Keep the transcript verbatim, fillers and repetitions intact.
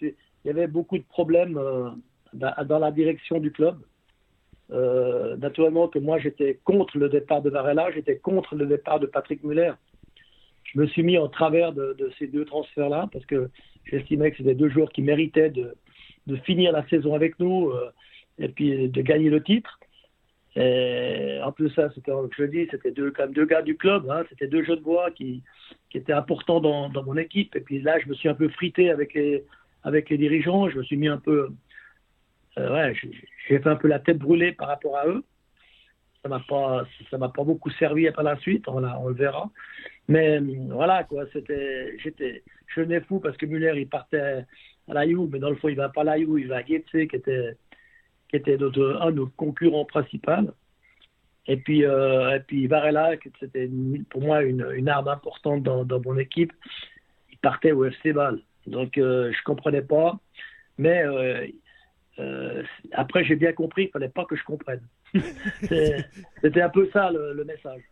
il y avait beaucoup de problèmes euh, dans la direction du club. Euh, naturellement que moi j'étais contre le départ de Varela, j'étais contre le départ de Patrick Muller. Je me suis mis en travers de, de ces deux transferts-là parce que j'estimais que c'était deux joueurs qui méritaient de, de finir la saison avec nous euh, et puis de gagner le titre. Et en plus ça, c'était, je le dis, c'était deux, quand même deux gars du club, hein, c'était deux jeux de bois qui, qui étaient importants dans, dans mon équipe. Et puis là, je me suis un peu frité avec les, avec les dirigeants, je me suis mis un peu... Euh, ouais, j'ai fait un peu la tête brûlée par rapport à eux. Ça m'a pas, ça m'a pas beaucoup servi par la suite, on, la, on le verra. Mais voilà, quoi, c'était, j'étais, je venais fou parce que Muller, il partait à la Juve, mais dans le fond, il va pas à la Juve, il va à Götze, qui était, qui était notre, un de nos concurrents principaux. Et puis, euh, et puis Varela, c'était une, pour moi une, une arme importante dans, dans mon équipe. Il partait au F C Bâle, donc euh, je comprenais pas, mais euh, Euh, après, j'ai bien compris qu'il ne fallait pas que je comprenne. C'était un peu ça le, le message.